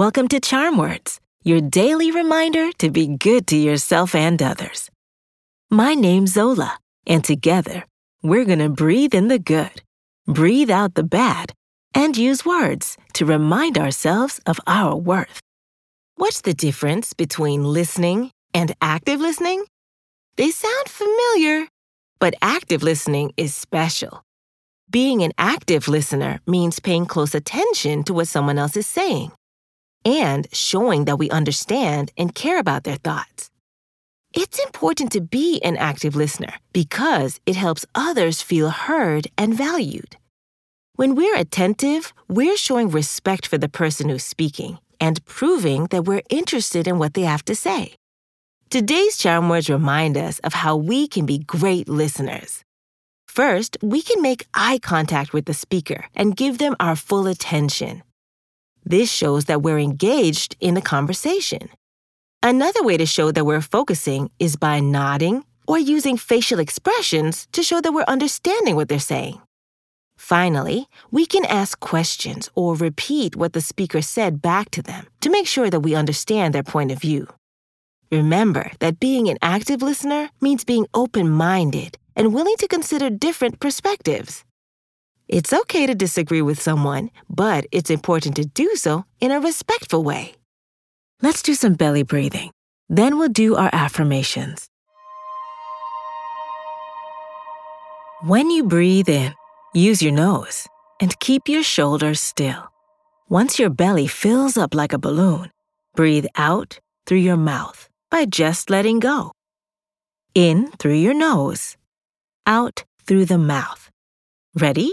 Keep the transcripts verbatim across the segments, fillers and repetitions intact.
Welcome to Charm Words, your daily reminder to be good to yourself and others. My name's Zola, and together, we're going to breathe in the good, breathe out the bad, and use words to remind ourselves of our worth. What's the difference between listening and active listening? They sound familiar, but active listening is special. Being an active listener means paying close attention to what someone else is saying and showing that we understand and care about their thoughts. It's important to be an active listener because it helps others feel heard and valued. When we're attentive, we're showing respect for the person who's speaking and proving that we're interested in what they have to say. Today's charm words remind us of how we can be great listeners. First, we can make eye contact with the speaker and give them our full attention. This shows that we're engaged in the conversation. Another way to show that we're focusing is by nodding or using facial expressions to show that we're understanding what they're saying. Finally, we can ask questions or repeat what the speaker said back to them to make sure that we understand their point of view. Remember that being an active listener means being open-minded and willing to consider different perspectives. It's okay to disagree with someone, but it's important to do so in a respectful way. Let's do some belly breathing. Then we'll do our affirmations. When you breathe in, use your nose and keep your shoulders still. Once your belly fills up like a balloon, breathe out through your mouth by just letting go. In through your nose. Out through the mouth. Ready?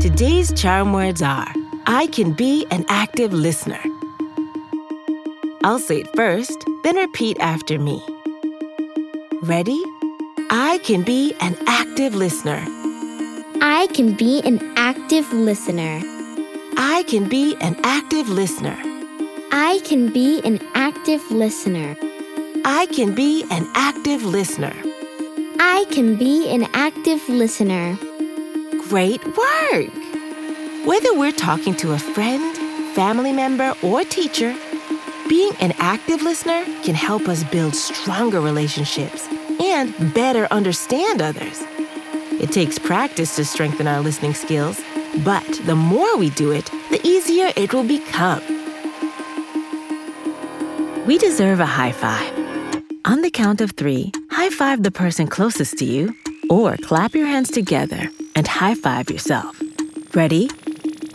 Today's charm words are, I can be an active listener. I'll say it first, then repeat after me. Ready? I can be an active listener. I can be an active listener. I can be an active listener. I can be an active listener. I can be an active listener. I can be an active listener. Great work! Whether we're talking to a friend, family member, or teacher, being an active listener can help us build stronger relationships and better understand others. It takes practice to strengthen our listening skills, but the more we do it, the easier it will become. We deserve a high five. On the count of three, high-five the person closest to you, or clap your hands together and high-five yourself. Ready?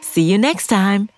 See you next time.